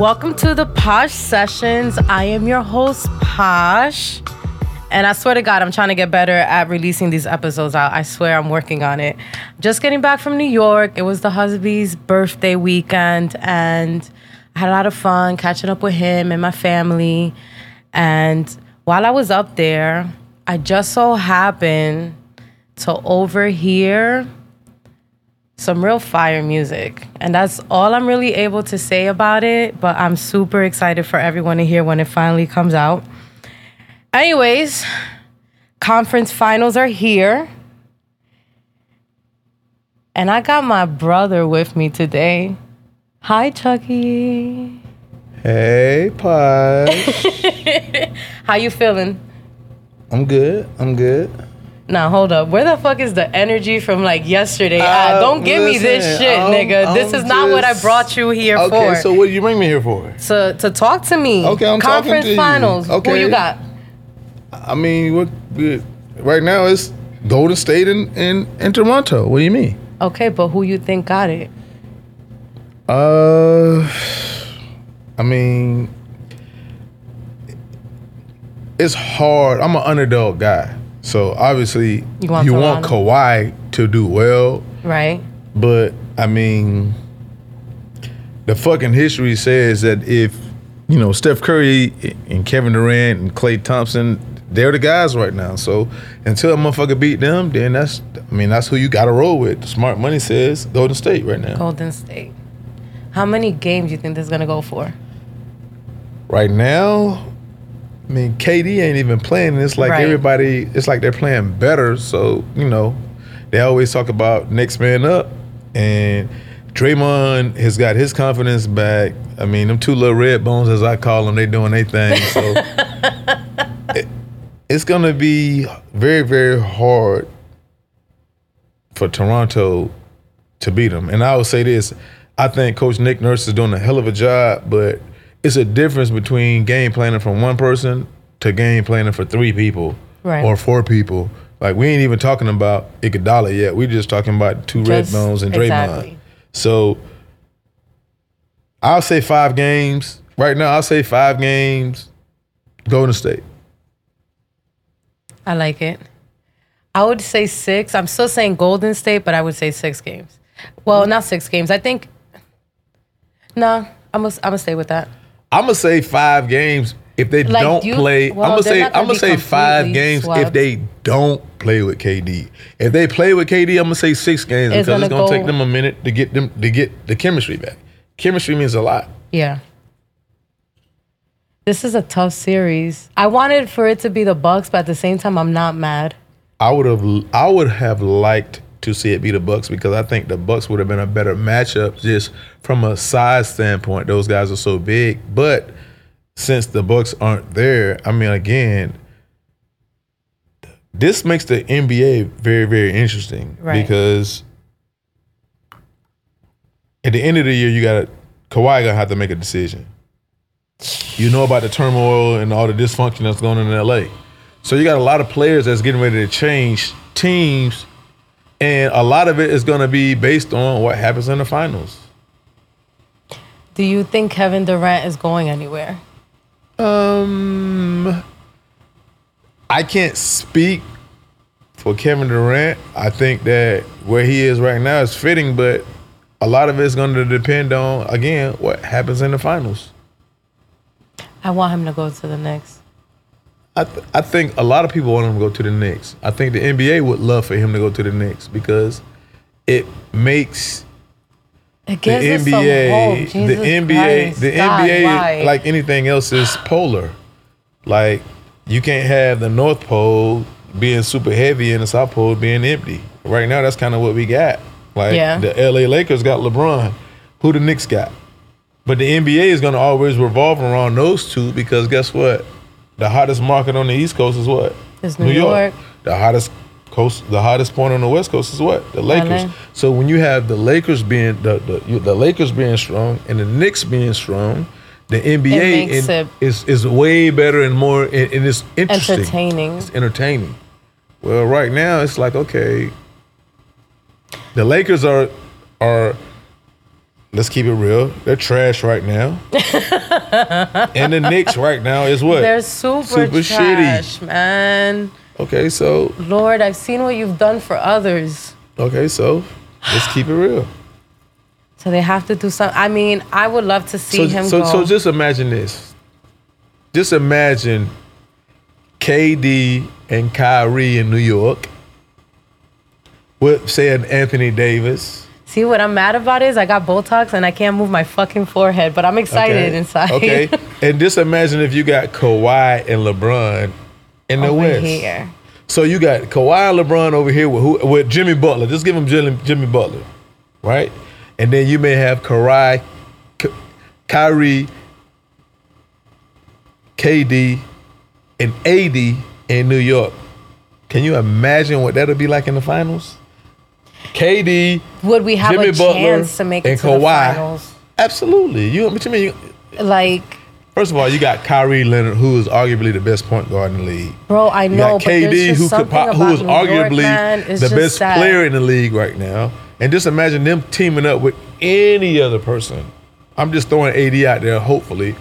Welcome to the Posh Sessions. I am your host, Posh. And I swear to God, I'm trying to get better at releasing these episodes out. I swear I'm working on it. Just getting back from New York. It was the husband's birthday weekend. And I had a lot of fun catching up with him and my family. And while I was up there, I just so happened to overhear some real fire music. And that's all I'm really able to say about it. But I'm super excited for everyone to hear when it finally comes out. Anyways, conference finals are here. And I got my brother with me today. Hi, Chucky. Hey, Posh. How you feeling? I'm good. Now, hold up. Where the fuck is the energy from, like, yesterday? Don't give me this shit, nigga. This is not what I brought you here for. Okay, so what did you bring me here for? To talk to me. Okay, I'm conference talking to finals. You. Okay. Who you got? I mean, right now it's Golden State and Toronto. What do you mean? Okay, but who you think got it? I mean, it's hard. I'm an underdog guy. So, obviously, you want Kawhi to do well. Right. But, I mean, the fucking history says that if, you know, Steph Curry and Kevin Durant and Klay Thompson, they're the guys right now. So, until a motherfucker beat them, then that's who you got to roll with. The smart money says Golden State right now. Golden State. How many games do you think this is going to go for? Right now, I mean, KD ain't even playing. It's like everybody, it's like they're playing better. So, you know, they always talk about next man up. And Draymond has got his confidence back. I mean, them two little red bones, as I call them, they doing their thing. So it's going to be very, very hard for Toronto to beat them. And I would say this, I think Coach Nick Nurse is doing a hell of a job, but it's a difference between game planning from one person to game planning for three people or four people. Like, we ain't even talking about Iguodala yet. We just talking about red bones and Draymond. Exactly. So I'll say 5 games. Right now, I'll say 5 games, Golden State. I like it. I would say 6. I'm still saying Golden State, but I would say 6 games. Well, not 6 games. I think, no, I'm gonna stay with that. I'm gonna say 5 games if they play. Well, I'm gonna say 5 games if they don't play with KD. If they play with KD, I'm gonna say 6 games because it's gonna take them a minute to get the chemistry back. Chemistry means a lot. Yeah. This is a tough series. I wanted for it to be the Bucs, but at the same time, I'm not mad. I would have liked to see it be the Bucs because I think the Bucs would have been a better matchup just from a size standpoint. Those guys are so big. But since the Bucs aren't there, I mean, again, this makes the NBA very, very interesting because at the end of the year, Kawhi gonna have to make a decision. You know about the turmoil and all the dysfunction that's going on in LA. So you got a lot of players that's getting ready to change teams. And a lot of it is going to be based on what happens in the finals. Do you think Kevin Durant is going anywhere? I can't speak for Kevin Durant. I think that where he is right now is fitting, but a lot of it is going to depend on, again, what happens in the finals. I want him to go to the Knicks. I think a lot of people want him to go to the Knicks. I think the NBA would love for him to go to the Knicks because it makes the NBA, like anything else, is polar. Like, you can't have the North Pole being super heavy and the South Pole being empty. Right now, that's kind of what we got. Like, the LA Lakers got LeBron, who the Knicks got. But the NBA is going to always revolve around those two because guess what? The hottest market on the East Coast is what? It's New York. The hottest point on the West Coast is what? The Lakers. LA. So when you have the Lakers being the Lakers being strong and the Knicks being strong, the NBA is way better and more and it's interesting. Entertaining. It's entertaining. Well, right now it's like, okay, the Lakers are Let's keep it real. They're trash right now. And the Knicks right now is what? They're super trash, shitty, man. Okay, so. Lord, I've seen what you've done for others. Okay, so let's keep it real. So they have to do something. I mean, I would love to see him go. So just imagine this. Just imagine KD and Kyrie in New York with, say, an Anthony Davis. See, what I'm mad about is I got Botox and I can't move my fucking forehead, but I'm excited inside. Okay. And just imagine if you got Kawhi and LeBron in the West. Here. So you got Kawhi and LeBron over here with Jimmy Butler. Just give him Jimmy Butler, right? And then you may have Kyrie, KD, and AD in New York. Can you imagine what that would be like in the finals? KD, would we have Jimmy a Butler, chance to make it to the finals? Absolutely. What you mean? First of all, you got Kyrie Leonard, who is arguably the best point guard in the league. Bro, I know. You got KD, who is arguably the best player in the league right now. And just imagine them teaming up with any other person. I'm just throwing AD out there, hopefully.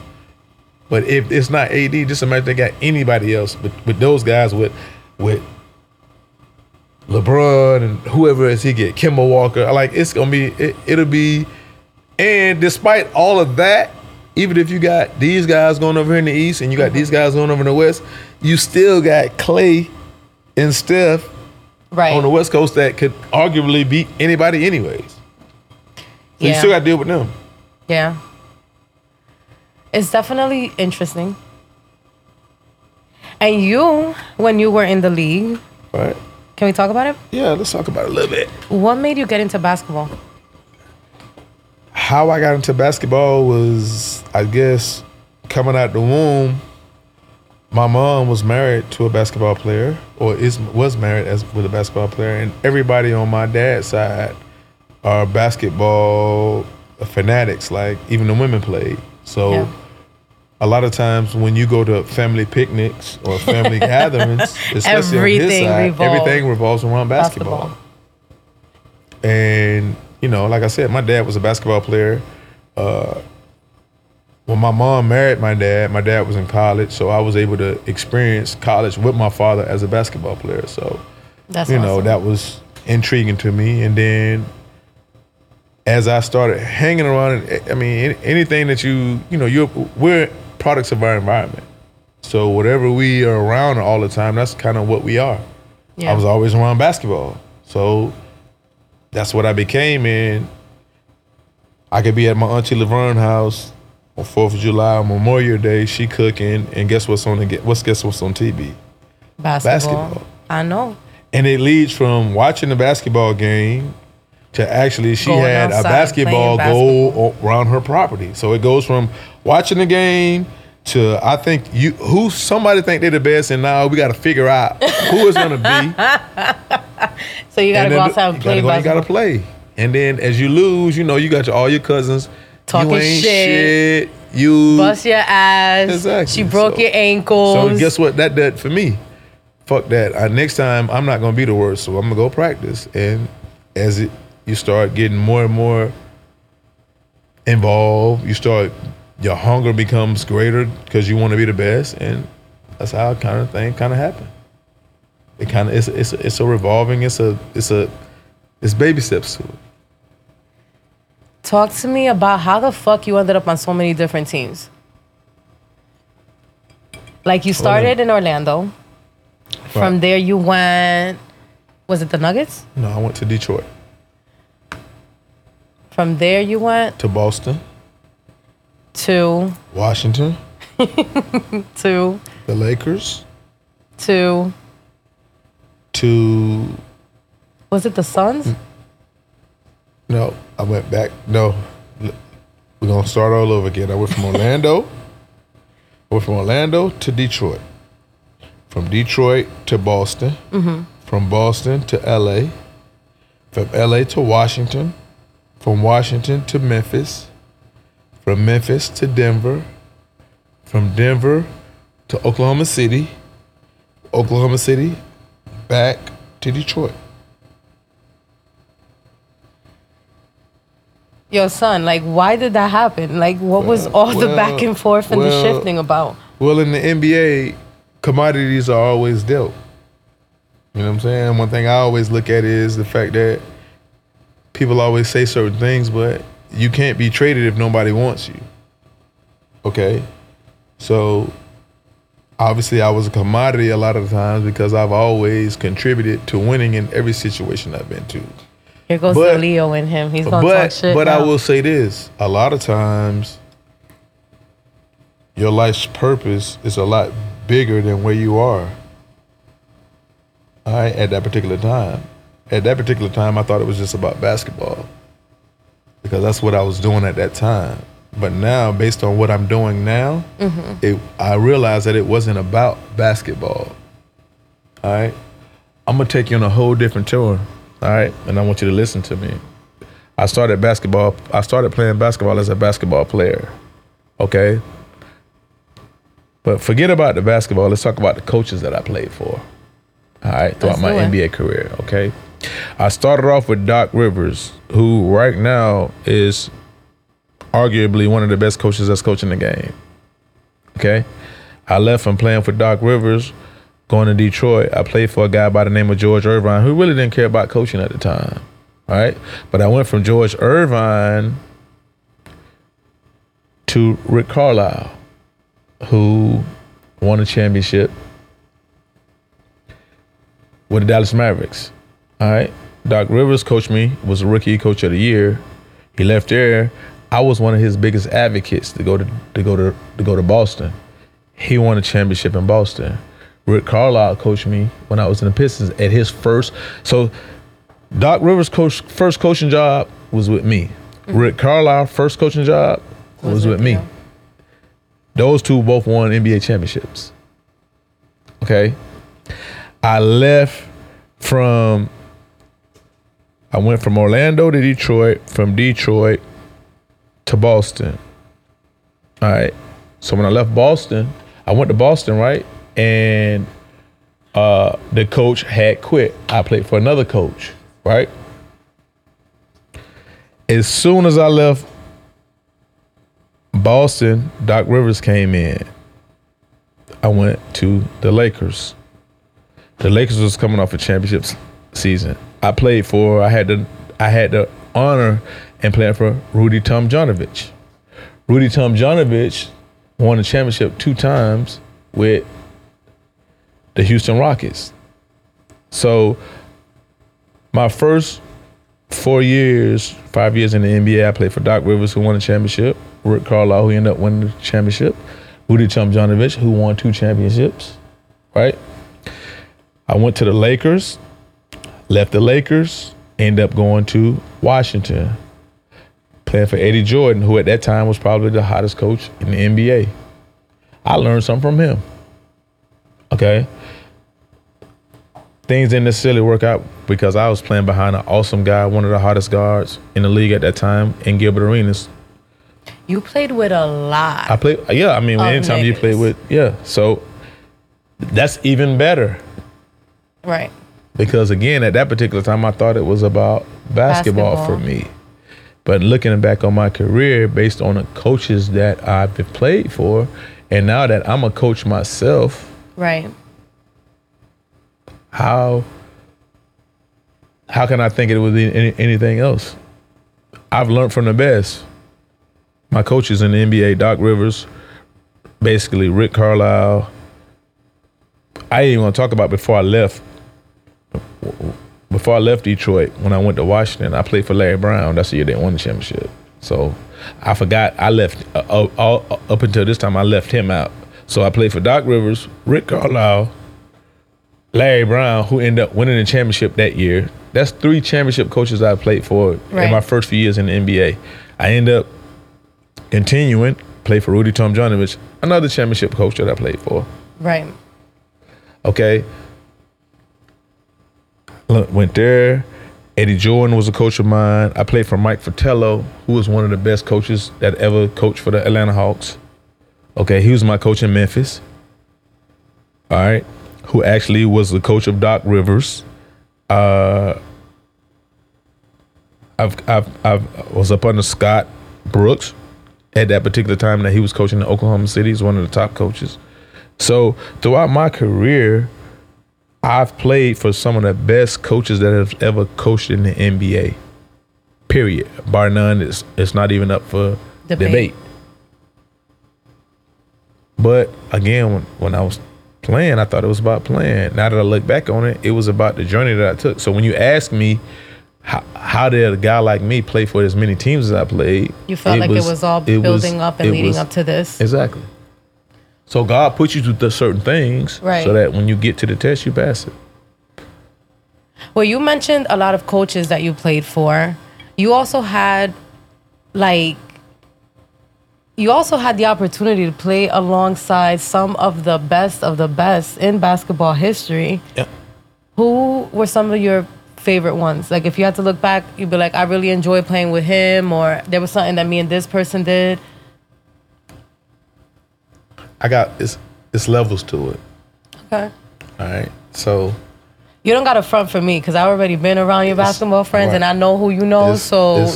But if it's not AD, just imagine they got anybody else. But with those guys, with LeBron and whoever as he get, Kemba Walker, it's gonna be it'll be. And despite all of that, even if you got these guys going over here in the East and you got these guys going over in the West, you still got Klay and Steph on the West Coast that could arguably beat anybody anyways. So you still got to deal with them. Yeah, it's definitely interesting. And you, when you were in the league, right? Can we talk about it? Yeah, let's talk about it a little bit. What made you get into basketball? How I got into basketball was, I guess, coming out the womb. My mom was married to a basketball player, or was married with a basketball player, and everybody on my dad's side are basketball fanatics. Even the women played. So a lot of times when you go to family picnics or family gatherings, especially everything revolves around basketball. And, like I said, my dad was a basketball player. When my mom married my dad was in college, so I was able to experience college with my father as a basketball player. So, that was intriguing to me. And then as I started hanging around, anything that we're products of our environment. So whatever we are around all the time, that's kind of what we are. Yeah. I was always around basketball. So that's what I became. And I could be at my Auntie Laverne house on 4th of July, on Memorial Day, she cooking. And guess what's on TV? Basketball. I know. And it leads from watching the basketball game to actually she had a basketball goal around her property. So it goes from watching the game to somebody think they're the best, and now we got to figure out who it's going to be. So you got to go outside and play. You got to play. And then as you lose, you got all your cousins talking shit. You bust your ass. Exactly. She broke your ankles. So guess what that did for me? Fuck that. Next time I'm not going to be the worst, so I'm going to go practice. And as you start getting more and more involved, your hunger becomes greater because you want to be the best, and that's how thing happened. It it's a revolving. It's baby steps to it. Talk to me about how the fuck you ended up on so many different teams. You started in Orlando. Right. From there you went. Was it the Nuggets? No, I went to Detroit. From there you went? To Boston. To? Washington. To? The Lakers. To? Was it the Suns? No, I went back. No. We're going to start all over again. I went from Orlando. To Detroit. From Detroit to Boston. Mm-hmm. From Boston to LA, from LA to Washington, from Washington to Memphis, from Memphis to Denver, from Denver to Oklahoma City, back to Detroit. your son? Like, why did that happen? Like, what was all the back and forth and the shifting about? Well, in the NBA, commodities are always dealt. You know what I'm saying? One thing I always look at is the fact that people always say certain things, but you can't be traded if nobody wants you. Okay? So, obviously, I was a commodity a lot of the times because I've always contributed to winning in every situation I've been to. Here goes the Leo in him. He's going to talk shit. But now, I will say this. A lot of times, your life's purpose is a lot bigger than where you are. All right? At that particular time. At that particular time, I thought it was just about basketball because that's what I was doing at that time. But now, based on what I'm doing now, I realized that it wasn't about basketball. All right? I'm going to take you on a whole different tour. All right, and I want you to listen to me. I started playing basketball as a basketball player, okay? But forget about the basketball. Let's talk about the coaches that I played for, all right, throughout my NBA career, okay? I started off with Doc Rivers, who right now is arguably one of the best coaches that's coaching the game, okay? I left from playing for Doc Rivers, going to Detroit. I played for a guy by the name of George Irvine who really didn't care about coaching at the time, right? But I went from George Irvine to Rick Carlisle, who won a championship with the Dallas Mavericks, all right? Doc Rivers coached me, was a rookie coach of the year. He left there. I was one of his biggest advocates to go to Boston. He won a championship in Boston. Rick Carlisle coached me when I was in the Pistons at his first. So Doc Rivers' first coaching job was with me. Mm-hmm. Rick Carlisle's first coaching job was with me. Those two both won NBA championships. Okay. I went from Orlando to Detroit, from Detroit to Boston. All right. So when I left Boston, I went to Boston, right? And the coach had quit. I played for another coach, right? As soon as I left Boston, Doc Rivers came in. I went to the Lakers. The Lakers was coming off a championship season. I had the honor and playing for Rudy Tomjanovich. Rudy Tomjanovich won a championship 2 times with the Houston Rockets. So my first 5 years in the NBA, I played for Doc Rivers, who won a championship, Rick Carlisle, who ended up winning the championship, Rudy Tomjanovich, who won 2 championships, right? I went to the Lakers, left the Lakers, ended up going to Washington, playing for Eddie Jordan, who at that time was probably the hottest coach in the NBA. I learned something from him. Okay. Things didn't necessarily work out because I was playing behind an awesome guy, one of the hottest guards in the league at that time, in Gilbert Arenas. You played with a lot. Anytime niggas. You play with, so that's even better. Right. Because again, at that particular time, I thought it was about basketball for me. But looking back on my career, based on the coaches that I've played for, and now that I'm a coach myself, right. How can I think it would be anything else? I've learned from the best. My coaches in the NBA, Doc Rivers, basically Rick Carlisle. I didn't even want to talk about before I left. Before I left Detroit, when I went to Washington, I played for Larry Brown. That's the year they won the championship. So I forgot. I left up until this time. I left him out. So I played for Doc Rivers, Rick Carlisle, Larry Brown, who ended up winning the championship that year. That's 3 championship coaches I played for in my first few years in the NBA. I ended up continuing, play for Rudy Tomjanovich, another championship coach that I played for. Right. Okay. Went there. Eddie Jordan was a coach of mine. I played for Mike Fratello, who was one of the best coaches that ever coached for the Atlanta Hawks. Okay, he was my coach in Memphis, all right, who actually was the coach of Doc Rivers. I was up under Scott Brooks at that particular time that he was coaching in Oklahoma City. He's one of the top coaches. So throughout my career, I've played for some of the best coaches that have ever coached in the NBA. Period. Bar none. It's not even up for debate. But again, when I was playing, I thought it was about playing. Now that I look back on it, it was about the journey that I took. So when you ask me, how did a guy like me play for as many teams as I played? You felt it was all building up and leading up to this. Exactly. So God puts you through certain things so that when you get to the test, you pass it. Well, you mentioned a lot of coaches that you played for. You also had the opportunity to play alongside some of the best in basketball history. Yeah. Who were some of your favorite ones? Like, if you had to look back, you'd be like, I really enjoyed playing with him, or there was something that me and this person did. It's levels to it. Okay. All right. So you don't got to front for me because I've already been around your basketball friends and I know who you know. It's levels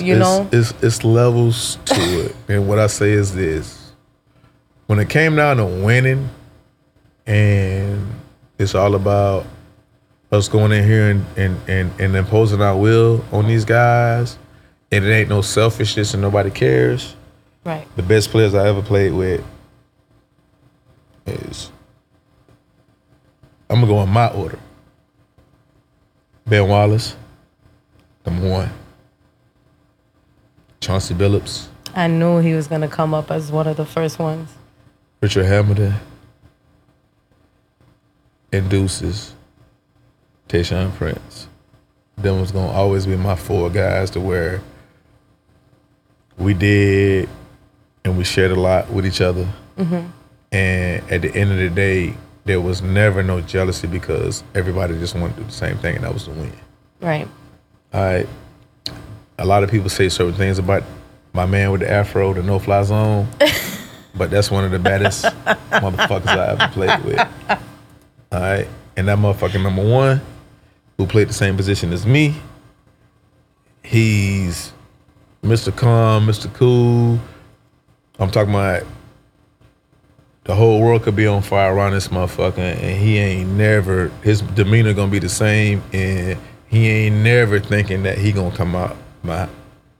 to it. And what I say is this: when it came down to winning, and it's all about us going in here and imposing our will on these guys, and it ain't no selfishness and nobody cares. Right. The best players I ever played with is, I'm going to go in my order. Ben Wallace, number one. Chauncey Billups. I knew he was going to come up as one of the first ones. Richard Hamilton. And Deuces. Tayshaun Prince. Them was going to always be my four guys to where we did and we shared a lot with each other. Mm-hmm. And at the end of the day, there was never no jealousy because everybody just wanted to do the same thing, and that was the win. Right. All right. A lot of people say certain things about my man with the afro, the no-fly zone, but that's one of the baddest motherfuckers I ever played with. All right. And that motherfucker, number one, who played the same position as me, he's Mr. Calm, Mr. Cool. I'm talking about the whole world could be on fire around this motherfucker, and he ain't never, his demeanor gonna be the same, and he ain't never thinking that he gonna come out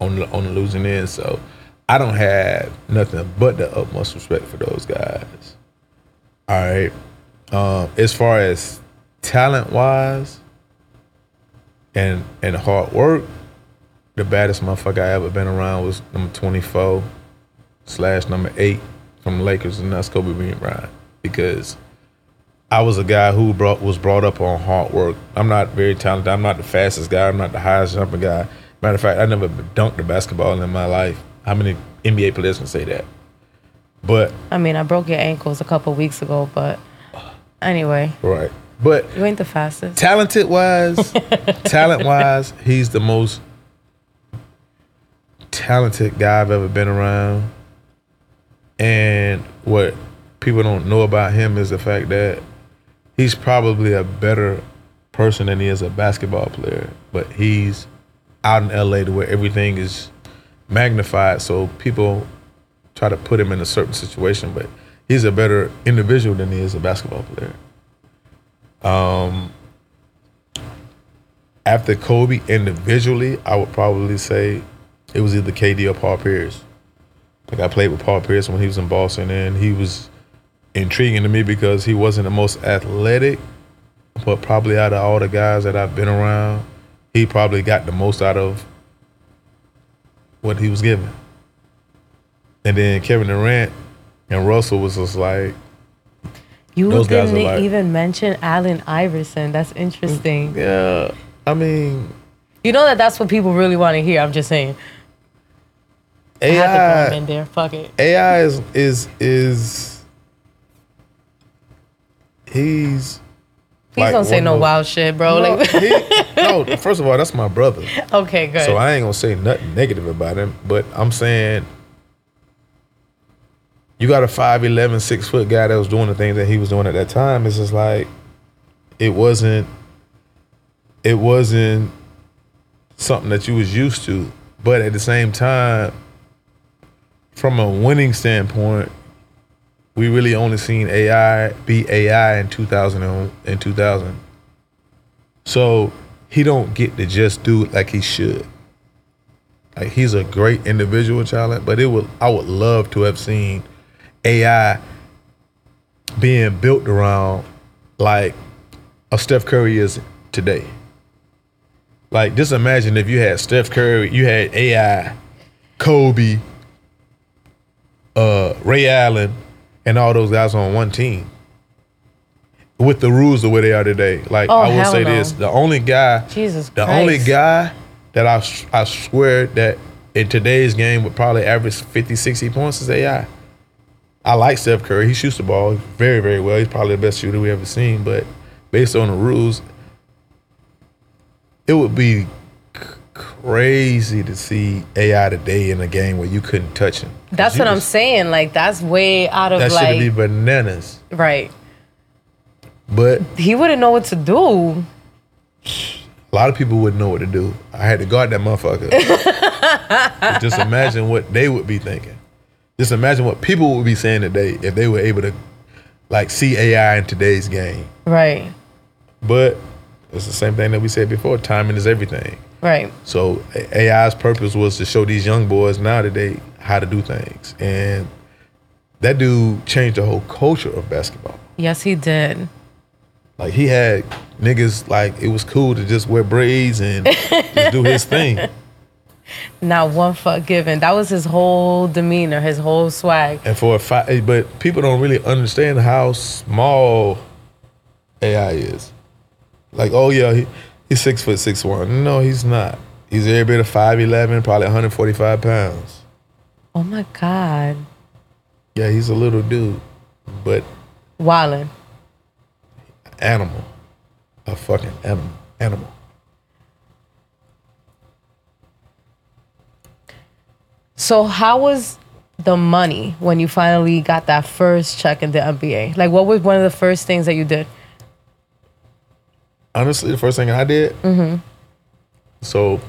on the losing end. So I don't have nothing but the utmost respect for those guys. All right. As far as talent wise and hard work, the baddest motherfucker I ever been around was number 24/8. From the Lakers, and that's Kobe Bryant, because I was a guy who was brought up on hard work. I'm not very talented. I'm not the fastest guy. I'm not the highest jumping guy. Matter of fact, I never dunked a basketball in my life. How many NBA players can say that? But I mean, I broke your ankles a couple weeks ago, but anyway. Right. But you ain't the fastest. Talent-wise, he's the most talented guy I've ever been around. And what people don't know about him is the fact that he's probably a better person than he is a basketball player. But he's out in LA to where everything is magnified, so people try to put him in a certain situation. But he's a better individual than he is a basketball player. After Kobe individually, I would probably say it was either KD or Paul Pierce. Like, I played with Paul Pierce when he was in Boston, and he was intriguing to me because he wasn't the most athletic, but probably out of all the guys that I've been around, he probably got the most out of what he was given. And then Kevin Durant and Russell was just like, you didn't even mention Allen Iverson. That's interesting. Yeah. I mean, you know that's what people really want to hear. I'm just saying. AI in there. Fuck it. AI is he's. Please don't say no wild shit, bro. No, like, no, first of all, that's my brother. Okay, good. So I ain't gonna say nothing negative about him, but I'm saying you got a 5'11", 6-foot guy that was doing the things that he was doing at that time. It's just like it wasn't something that you was used to. But at the same time, from a winning standpoint, we really only seen AI be AI in 2000. So he don't get to just do it like he should. Like, he's a great individual talent, but I would love to have seen AI being built around like a Steph Curry is today. Like, just imagine if you had Steph Curry, you had AI, Kobe, Ray Allen, and all those guys on one team. With the rules the way they are today. Like, I will say this. The only guy, that I swear that in today's game would probably average 50, 60 points is AI. I like Steph Curry. He shoots the ball very, very well. He's probably the best shooter we ever seen. But based on the rules, it would be crazy to see AI today in a game where you couldn't touch him. That's what I'm saying. Like, that's way out of, that should be bananas. Right. But he wouldn't know what to do. A lot of people wouldn't know what to do. I had to guard that motherfucker. Just imagine what they would be thinking. Just imagine what people would be saying today if they were able to, like, see AI in today's game. Right. But it's the same thing that we said before. Timing is everything. Right. So AI's purpose was to show these young boys now today how to do things. And that dude changed the whole culture of basketball. Yes, he did. Like, he had niggas, like, it was cool to just wear braids and just do his thing. Not one fuck given. That was his whole demeanor, his whole swag. And for a fight, but people don't really understand how small AI is. Like, oh yeah, he's 6'6". No, he's not. He's every bit of 5'11", probably 145 pounds. Oh my God. Yeah, he's a little dude, but wildin'. Animal. A fucking animal. So how was the money when you finally got that first check in the NBA? Like, what was one of the first things that you did? Honestly, the first thing I did, so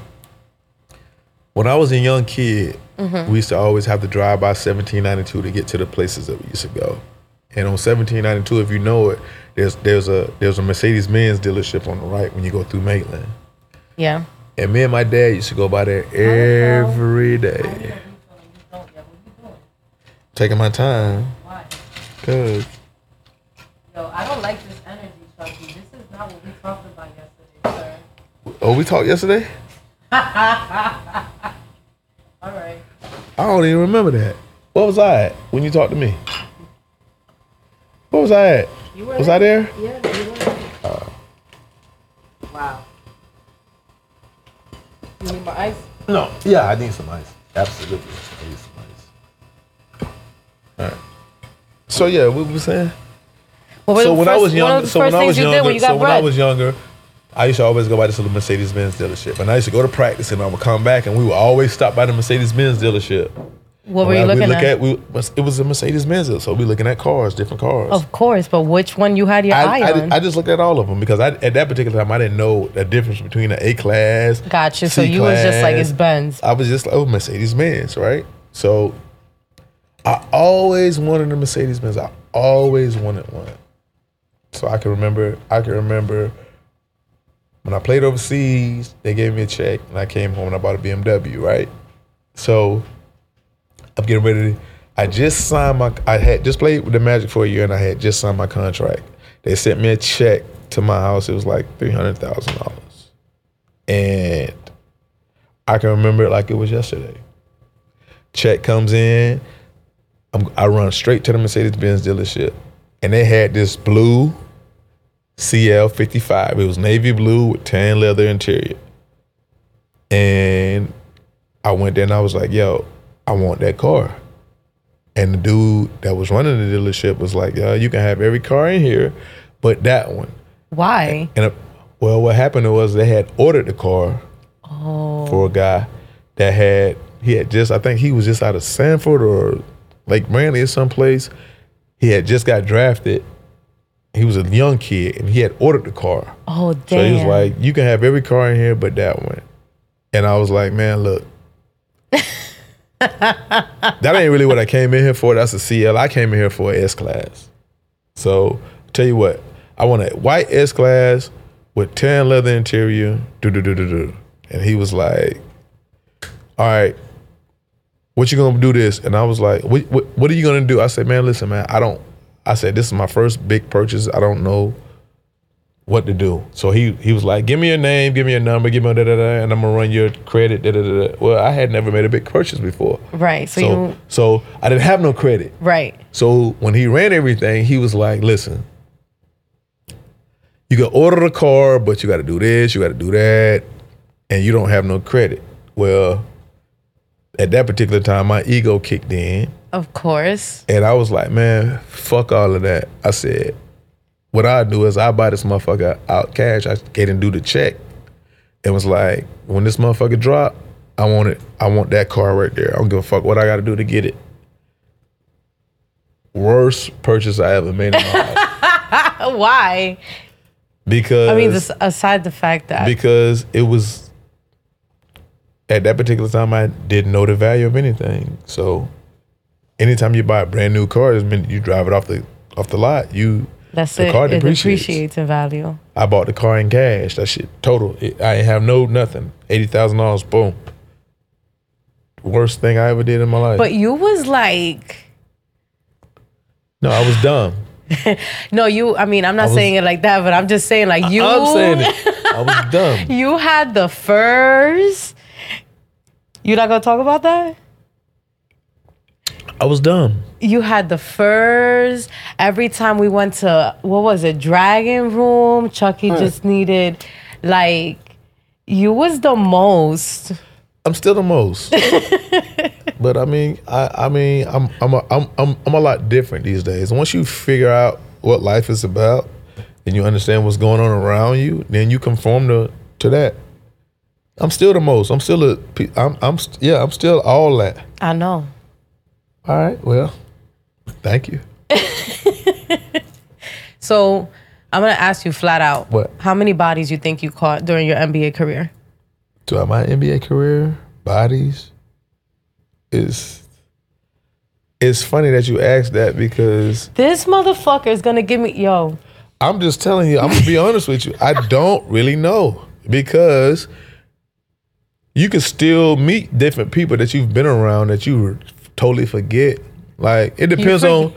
when I was a young kid, we used to always have to drive by 1792 to get to the places that we used to go. And on 1792, if you know it, there's a Mercedes-Benz dealership on the right when you go through Maitland. Yeah. And me and my dad used to go by there every day. Taking my time. Why? Cause. Yo, I don't like this energy, Chucky. This is not what we talked about yesterday, sir. Oh, we talked yesterday? All right. I don't even remember that. What was I at when you talked to me? What was I at? You were there? Yeah, you were. Wow. You need my ice? No. Yeah, I need some ice. Absolutely. I need some ice. All right. So, yeah, what was I saying? Well, so, when I was younger, I used to always go by this little Mercedes-Benz dealership. And I used to go to practice, and I would come back, and we would always stop by the Mercedes-Benz dealership. What were you looking at? It was a Mercedes-Benz, so we looking at cars, different cars. Of course, but which one you had your eye on? I just looked at all of them because at that particular time, I didn't know the difference between an A-class, Gotcha, so you was just like, it's Benz. I was just like, oh, Mercedes-Benz, right? So I always wanted a Mercedes-Benz. I always wanted one. So I can remember when I played overseas, they gave me a check, and I came home and I bought a BMW, right? So I'm getting ready to, I had just played with the Magic for a year and I had just signed my contract. They sent me a check to my house. It was like $300,000. And I can remember it like it was yesterday. Check comes in. I run straight to the Mercedes-Benz dealership. And they had this blue CL55. It was navy blue with tan leather interior. And I went there and I was like, yo, I want that car. And the dude that was running the dealership was like, yo, you can have every car in here, but that one. Why? Well, what happened was they had ordered the car for a guy that I think he was just out of Sanford or Lake Brantley or someplace. He had just got drafted. He was a young kid and he had ordered the car. Oh, damn. So he was like, you can have every car in here, but that one. And I was like, man, look. That ain't really what I came in here for. That's a CL. I came in here for an S-Class. So, tell you what. I want a white S-Class with tan leather interior. And he was like, all right, what you gonna do this? And I was like, what are you gonna do? I said, man, listen, man, I said, this is my first big purchase. I don't know what to do. So he was like, give me your name, give me your number, give me da-da-da, and I'm gonna run your credit, da-da-da. Well, I had never made a big purchase before. Right, so I didn't have no credit. Right. So when he ran everything, he was like, listen, you can order the car, but you gotta do this, you gotta do that, and you don't have no credit. Well, at that particular time, my ego kicked in. Of course. And I was like, man, fuck all of that. I said, what I do is I buy this motherfucker out cash. I get and do the check. It was like, when this motherfucker drop, I want it. I want that car right there. I don't give a fuck what I got to do to get it. Worst purchase I ever made in my life. Why? Because. I mean, aside the fact that. Because it was. At that particular time, I didn't know the value of anything. So, anytime you buy a brand new car, it's meant you drive it off the lot. Car depreciates in value. I bought the car in cash. That shit total. I ain't have nothing. $80,000. Boom. Worst thing I ever did in my life. But you was like, no, I was dumb. No, you. I mean, I'm not saying it like that, but I'm just saying like you. I'm saying it. I was dumb. You had the first. You not gonna talk about that? I was dumb. You had the furs. Every time we went to, what was it, Dragon Room, Chucky just needed, like, you was the most. I'm still the most. But I mean, I'm a lot different these days. Once you figure out what life is about and you understand what's going on around you, then you conform to that. I'm still the most. I'm still a. I'm still all that. I know. All right. Well, thank you. So, I'm gonna ask you flat out. What? How many bodies you think you caught during your NBA career? Throughout my NBA career, bodies. It's funny that you asked that because this motherfucker is gonna give me yo. I'm just telling you. I'm gonna be honest with you. I don't really know because. You can still meet different people that you've been around that you totally forget. Like it depends on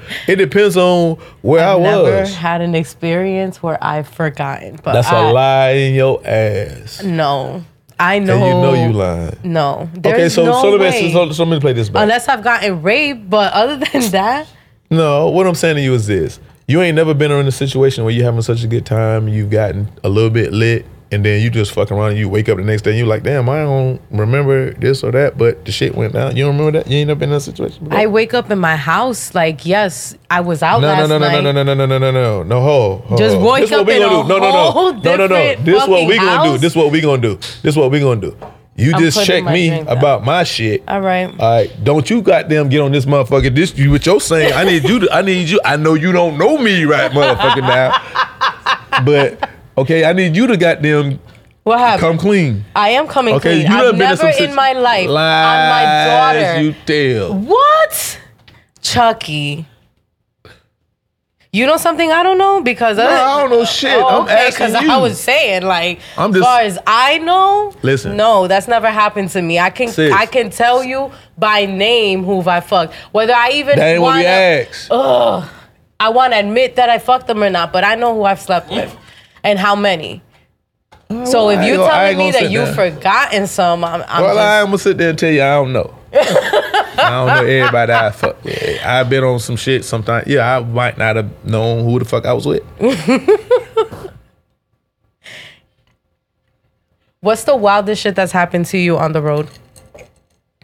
where I was. I've never had an experience where I've forgotten. But that's a lie in your ass. No, I know. And you know you lying. No, there's no way. Okay, so let me play this back. Unless I've gotten raped, but other than that. No, what I'm saying to you is this: you ain't never been in a situation where you're having such a good time, you've gotten a little bit lit. And then you just fuck around and you wake up the next day and you're like, damn, I don't remember this or that, but the shit went down. You don't remember that? You ain't never been in that situation before? I wake up in my house like, yes, I was out last night. No, hold. Just wake up in a whole different fucking house? This is what we gonna do. You just check me about my shit. All right. Don't you goddamn get on this motherfucker. This you with your saying. I need you. I know you don't know me right motherfucker now. But... okay, I need you to goddamn come clean. I am coming clean. I've never in my life lies on my daughter. You tell. What? Chucky. You know something I don't know? Because I don't know shit. Oh, okay, I'm asking you. I was saying like as far as I know, listen. No, that's never happened to me. I can tell you by name who I fucked. Whether I even that ain't what we asked. I want to admit that I fucked them or not, but I know who I've slept with. And how many? Oh, so if you telling me that you've forgotten some, I'm gonna sit there and tell you I don't know. I don't know everybody I fuck with. I've been on some shit sometimes. Yeah, I might not have known who the fuck I was with. What's the wildest shit that's happened to you on the road?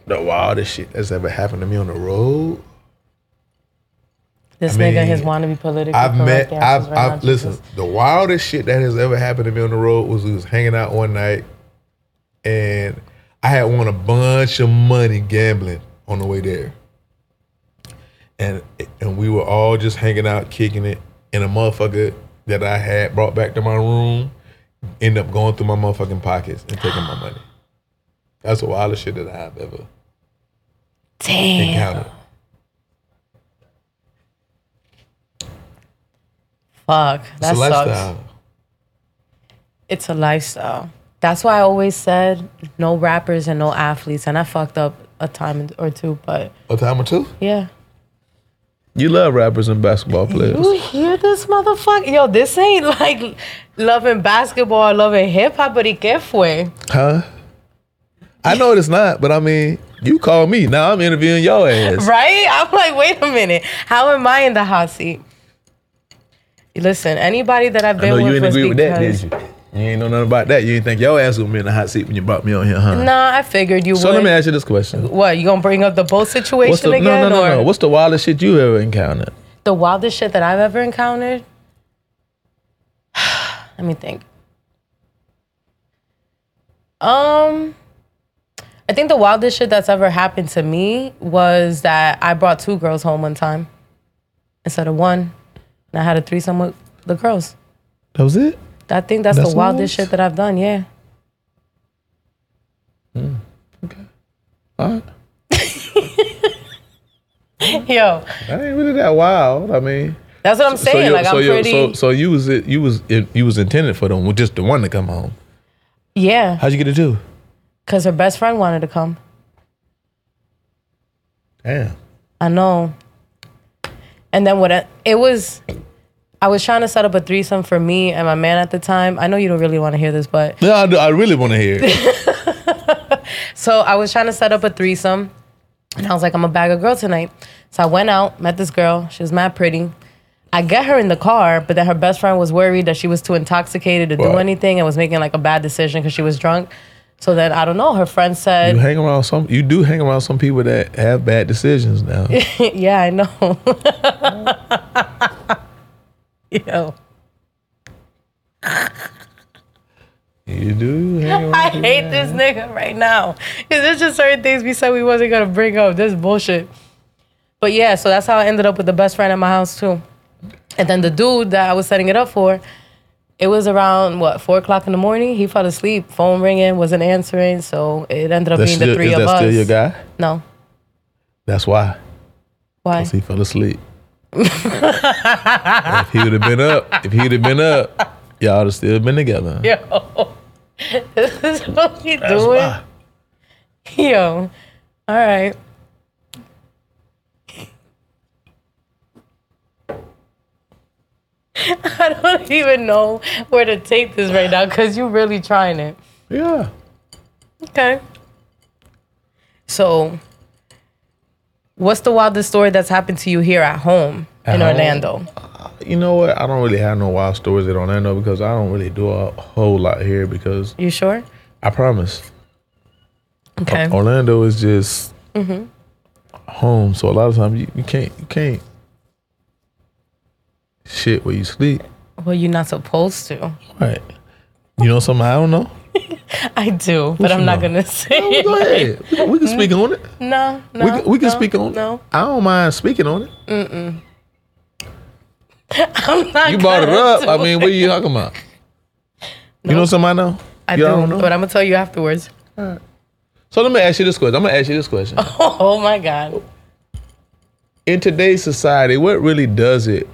The wildest shit that's ever happened to me on the road? This nigga has wanted to be politically correct. Listen, the wildest shit that has ever happened to me on the road was we was hanging out one night and I had won a bunch of money gambling on the way there. And we were all just hanging out, kicking it. And a motherfucker that I had brought back to my room ended up going through my motherfucking pockets and taking my money. That's the wildest shit that I have ever encountered. Fuck, that sucks. It's a lifestyle. That's why I always said no rappers and no athletes. And I fucked up a time or two, but... A time or two? Yeah. You love rappers and basketball players. You hear this motherfucker? Yo, this ain't like loving basketball or loving hip-hop, but it gets way. Huh? I know it's not, but I mean, you call me. Now I'm interviewing your ass. Right? I'm like, wait a minute. How am I in the hot seat? Listen, anybody that I've been with... I know you didn't agree with that, did you? You ain't know nothing about that. You ain't think your ass gonna be in the hot seat when you brought me on here, huh? Nah, I figured you would. So let me ask you this question. What, you gonna bring up the boat situation again? No. What's the wildest shit you ever encountered? The wildest shit that I've ever encountered? Let me think. I think the wildest shit that's ever happened to me was that I brought two girls home one time instead of one. And I had a threesome with the girls. That was it? I think that's the wildest shit that I've done, yeah. Mm, okay. All right. Yo. That ain't really that wild. I mean. That's what I'm saying. You was intended for them with just the one to come home. Yeah. How'd you get it too? Because her best friend wanted to come. Damn. I know. And then I was trying to set up a threesome for me and my man at the time. I know you don't really want to hear this, but... No, I do. I really want to hear it. So I was trying to set up a threesome. And I was like, I'm a bag of girl tonight. So I went out, met this girl. She was mad pretty. I get her in the car, but then her best friend was worried that she was too intoxicated to do anything and was making like a bad decision because she was drunk. So then, I don't know, her friend said... You do hang around some people that have bad decisions now. Yeah, I know. Yo. You do? I hate this nigga right now. Because there's just certain things we said we wasn't going to bring up. This is bullshit. But yeah, so that's how I ended up with the best friend at my house too. And then the dude that I was setting it up for, it was around, 4 o'clock in the morning? He fell asleep. Phone ringing, wasn't answering. So it ended up being the three of us. Is that still your guy? No. That's why. Why? Because he fell asleep. If he would have been up, y'all would have still been together. Yo, this is what he doing. Why. Yo, all right. I don't even know where to take this right now because you're really trying it. Yeah. Okay. So. What's the wildest story that's happened to you here at home Orlando? You know what? I don't really have no wild stories in Orlando because I don't really do a whole lot here because... You sure? I promise. Okay. Orlando is just home, so a lot of times you can't shit where you sleep. Well, you're not supposed to. Right. You know something I don't know? I do, but I'm not going to say it. Go ahead. We can speak on it. No. We can speak on it. No. I don't mind speaking on it. Mm-mm. I'm not. You brought it up. I mean, what are you talking about? No. You know something I know? I don't know. But I'm going to tell you afterwards. All right. So let me ask you this question. Oh, my God. In today's society, what really do it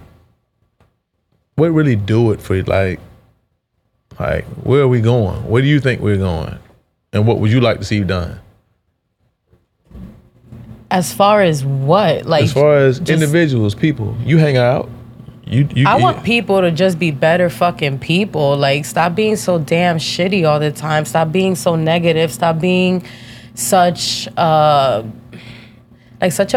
for you? Like, where are we going? Where do you think we're going? And what would you like to see done? As far as what? Like, as far as individuals, people. You hang out. I want people to just be better fucking people. Like, stop being so damn shitty all the time. Stop being so negative. Stop being such... such a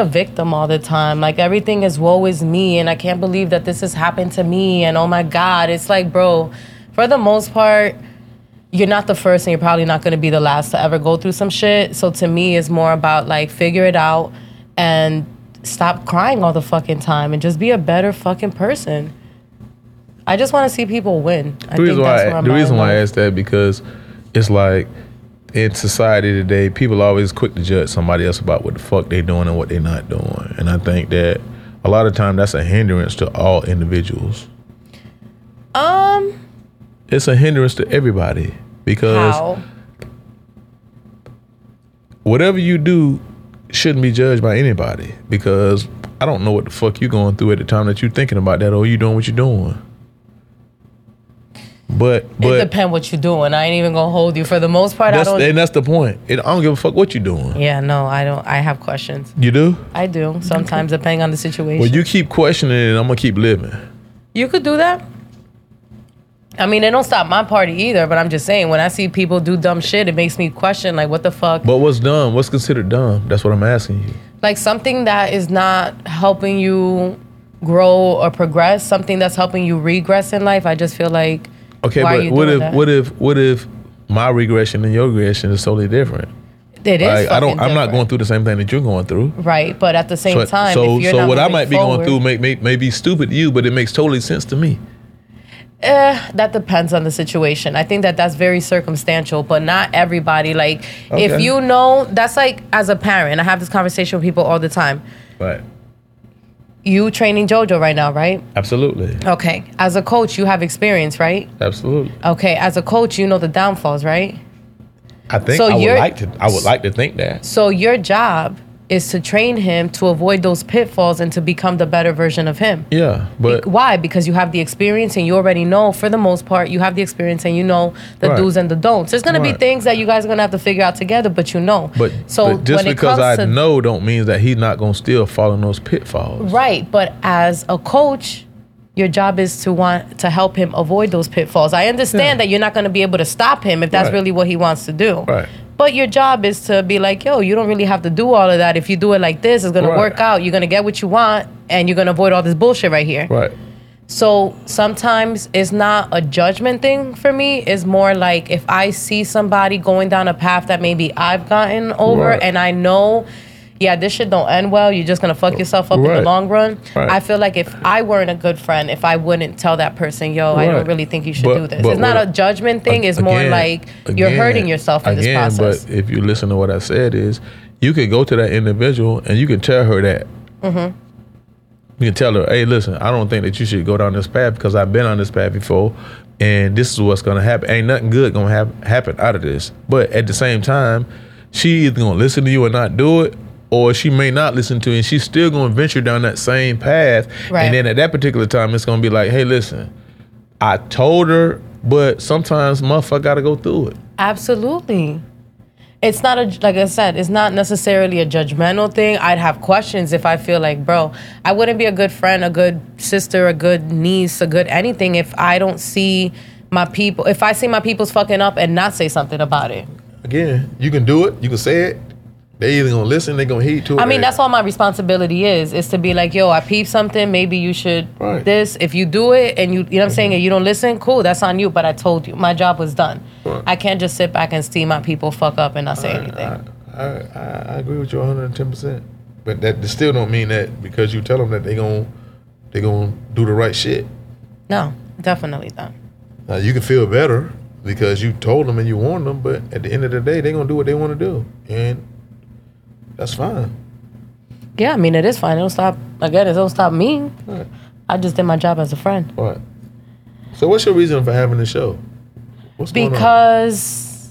victim all the time. Like, everything is woe is me, and I can't believe that this has happened to me, and oh, my God. It's like, bro... For the most part, you're not the first and you're probably not going to be the last to ever go through some shit. So to me, it's more about, like, figure it out and stop crying all the fucking time and just be a better fucking person. I just want to see people win. The reason why I asked that because it's like in society today, people are always quick to judge somebody else about what the fuck they're doing and what they're not doing. And I think that a lot of time that's a hindrance to all individuals. It's a hindrance to everybody because whatever you do shouldn't be judged by anybody, because I don't know what the fuck you going through at the time that you thinking about that, or you doing what you're doing. But it depends what you're doing. I ain't even gonna hold you. For the most part, I don't. And that's the point. I don't give a fuck what you're doing. Yeah, no, I don't. I have questions. You do? I do sometimes, depending on the situation. Well, you keep questioning it, and I'm gonna keep living. You could do that. I mean, it don't stop my party either. But I'm just saying, when I see people do dumb shit, it makes me question, like, what the fuck. But what's dumb? What's considered dumb? That's what I'm asking you. Like something that is not helping you grow or progress. Something that's helping you regress in life. I just feel like. Okay, but what if my regression and your regression is totally different? It is. Like, I'm not going through the same thing that you're going through. Right, but at the same time, if you're not moving forward, what I might be going through may be stupid to you, but it makes totally sense to me. That depends on the situation. I think that's very circumstantial, but not everybody. Like, okay. If you know, that's like as a parent. I have this conversation with people all the time. Right. You training JoJo right now, right? Absolutely. Okay. As a coach, you have experience, right? Absolutely. Okay. As a coach, you know the downfalls, right? I think so. I would like to think that. So your job is to train him to avoid those pitfalls and to become the better version of him. Yeah, but... Why? Because you have the experience and you already know, for the most part, you have the experience and you know the do's and the don'ts. There's going to be things that you guys are going to have to figure out together, but you know. But just because I know don't mean that he's not going to still fall in those pitfalls. Right, but as a coach, your job is to want to help him avoid those pitfalls. I understand that you're not going to be able to stop him if that's really what he wants to do. Right. But your job is to be like, yo, you don't really have to do all of that. If you do it like this, it's going to work out. You're going to get what you want, and you're going to avoid all this bullshit right here. Right. So sometimes it's not a judgment thing for me. It's more like if I see somebody going down a path that maybe I've gotten over and I know, yeah, this shit don't end well. You're just going to fuck yourself up in the long run. Right. I feel like if I weren't a good friend, if I wouldn't tell that person, yo, I don't really think you should do this. It's not a judgment thing. It's more like you're hurting yourself in this process. But if you listen to what I said is, you could go to that individual and you can tell her that. Mm-hmm. You can tell her, hey, listen, I don't think that you should go down this path because I've been on this path before and this is what's going to happen. Ain't nothing good going to happen out of this. But at the same time, she either going to listen to you or not do it, or she may not listen to it, and she's still going to venture down that same path. Right. And then at that particular time, it's going to be like, hey, listen, I told her, but sometimes motherfucker got to go through it. Absolutely. It's not, like I said, it's not necessarily a judgmental thing. I'd have questions if I feel like, bro, I wouldn't be a good friend, a good sister, a good niece, a good anything if I don't see my people, if I see my people's fucking up and not say something about it. Again, you can do it, you can say it. They either gonna listen, they gonna heed to it. I mean, that's all my responsibility is to be like, yo, I peep something, maybe you should this. If you do it and you know what I'm saying, and you don't listen, cool, that's on you, but I told you, my job was done. Right. I can't just sit back and see my people fuck up and not say anything. I agree with you 110%. But that still don't mean that because you tell them that they gonna do the right shit. No, definitely not. Now, you can feel better because you told them and you warned them, but at the end of the day, they gonna do what they wanna do. And that's fine. Yeah, I mean, it is fine. It don't stop. Again, it don't stop me. Right. I just did my job as a friend. Right. So what's your reason for having the show? What's going on? Because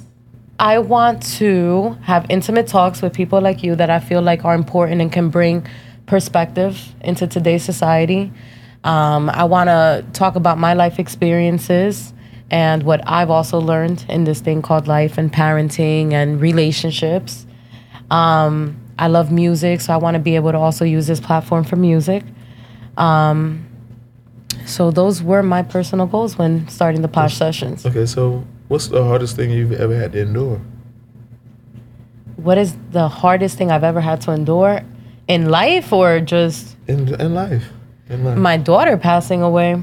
I want to have intimate talks with people like you that I feel like are important and can bring perspective into today's society. I want to talk about my life experiences and what I've also learned in this thing called life and parenting and relationships. I love music, so I want to be able to also use this platform for music. So those were my personal goals when starting the Posh Sessions. Okay, so what's the hardest thing you've ever had to endure? What is the hardest thing I've ever had to endure? In life or just... In life. My daughter passing away.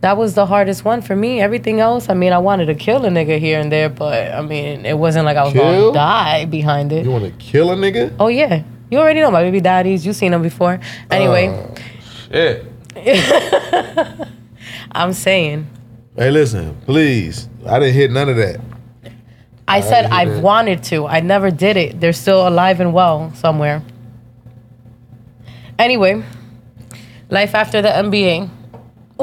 That was the hardest one for me. Everything else, I mean, I wanted to kill a nigga here and there, but, I mean, it wasn't like I was going to die behind it. You want to kill a nigga? Oh, yeah. You already know my baby daddies. You seen them before. Anyway. Shit. I'm saying. Hey, listen, please. I didn't hear none of that. I said I wanted to. I never did it. They're still alive and well somewhere. Anyway, life after the NBA.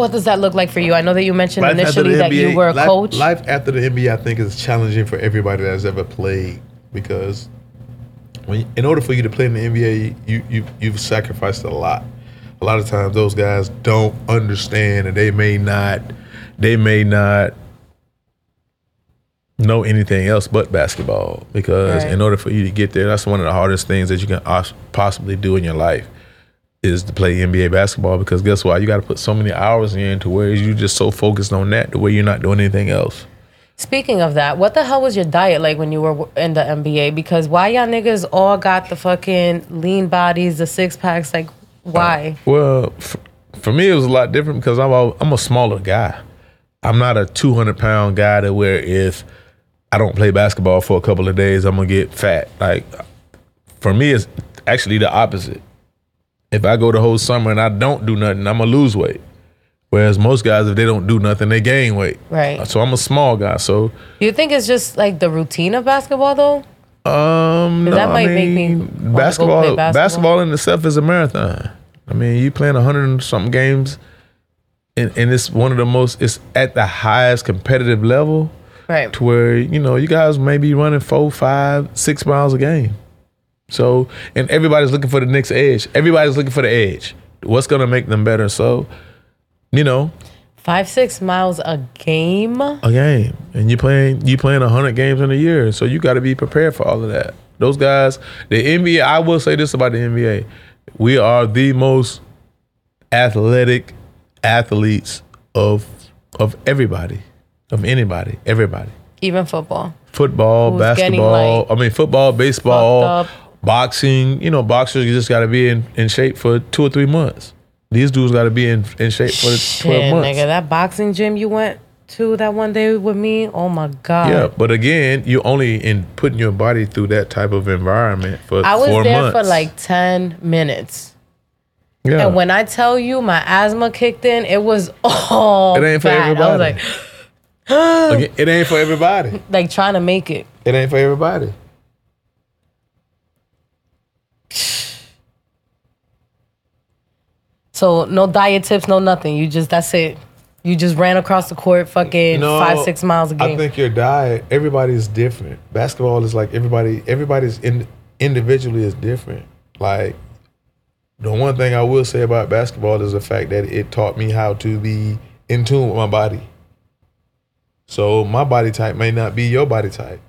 What does that look like for you? I know that you mentioned life initially that you were a coach. Life after the NBA, I think, is challenging for everybody that's ever played, because in order for you to play in the NBA, you've sacrificed a lot. A lot of times those guys don't understand, and they may not know anything else but basketball, because in order for you to get there, that's one of the hardest things that you can possibly do in your life, is to play NBA basketball. Because guess what? You got to put so many hours in to where you're just so focused on that, to where you're not doing anything else. Speaking of that, what the hell was your diet like when you were in the NBA? Because why y'all niggas all got the fucking lean bodies, the six packs? Like, why? Well, for me, it was a lot different, because I'm a smaller guy. I'm not a 200-pound guy to where if I don't play basketball for a couple of days, I'm going to get fat. Like, for me, it's actually the opposite. If I go the whole summer and I don't do nothing, I'm going to lose weight. Whereas most guys, if they don't do nothing, they gain weight. Right. So I'm a small guy, so. You think it's just like the routine of basketball, though? No, that might make me basketball in itself is a marathon. I mean, you playing 100 and something games, and it's one of the most, it's at the highest competitive level. Right. To where, you know, you guys may be running 4, 5, 6 miles a game. So, and everybody's looking for the next edge. Everybody's looking for the edge. What's going to make them better? So, you know. 5, 6 miles a game? A game. And you're playing 100 games in a year. So you got to be prepared for all of that. Those guys, the NBA, I will say this about the NBA. We are the most athletic athletes of everybody. Of anybody, everybody. Even football. Football, basketball. Football, baseball, boxing. You know, boxers, you just got to be in shape for 2 or 3 months. These dudes got to be in shape for 12 months. Nigga, that boxing gym you went to that one day with me, oh my God. Yeah, but again, you're only in putting your body through that type of environment for 4 months. I was there for like 10 minutes. Yeah. And when I tell you my asthma kicked in, it was all bad. It ain't for everybody. I was like... Again, it ain't for everybody. Like, trying to make it. It ain't for everybody. So no diet tips, no nothing. That's it. You just ran across the court fucking 5, 6 miles a game. I think your diet, everybody's different. Basketball is like everybody's individually is different. Like, the one thing I will say about basketball is the fact that it taught me how to be in tune with my body. So my body type may not be your body type,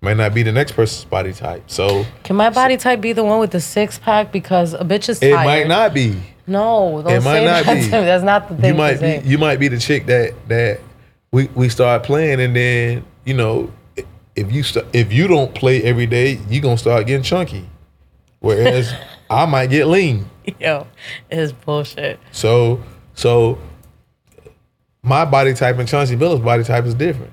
may not be the next person's body type. So can my body type be the one with the six pack? Because a bitch is tired. It might not be. No, don't say that to me. That's not the thing. You might be the chick that we start playing, and then you know if you don't play every day, you gonna start getting chunky. Whereas I might get lean. Yo, it's bullshit. So. My body type and Chauncey Billups' body type is different.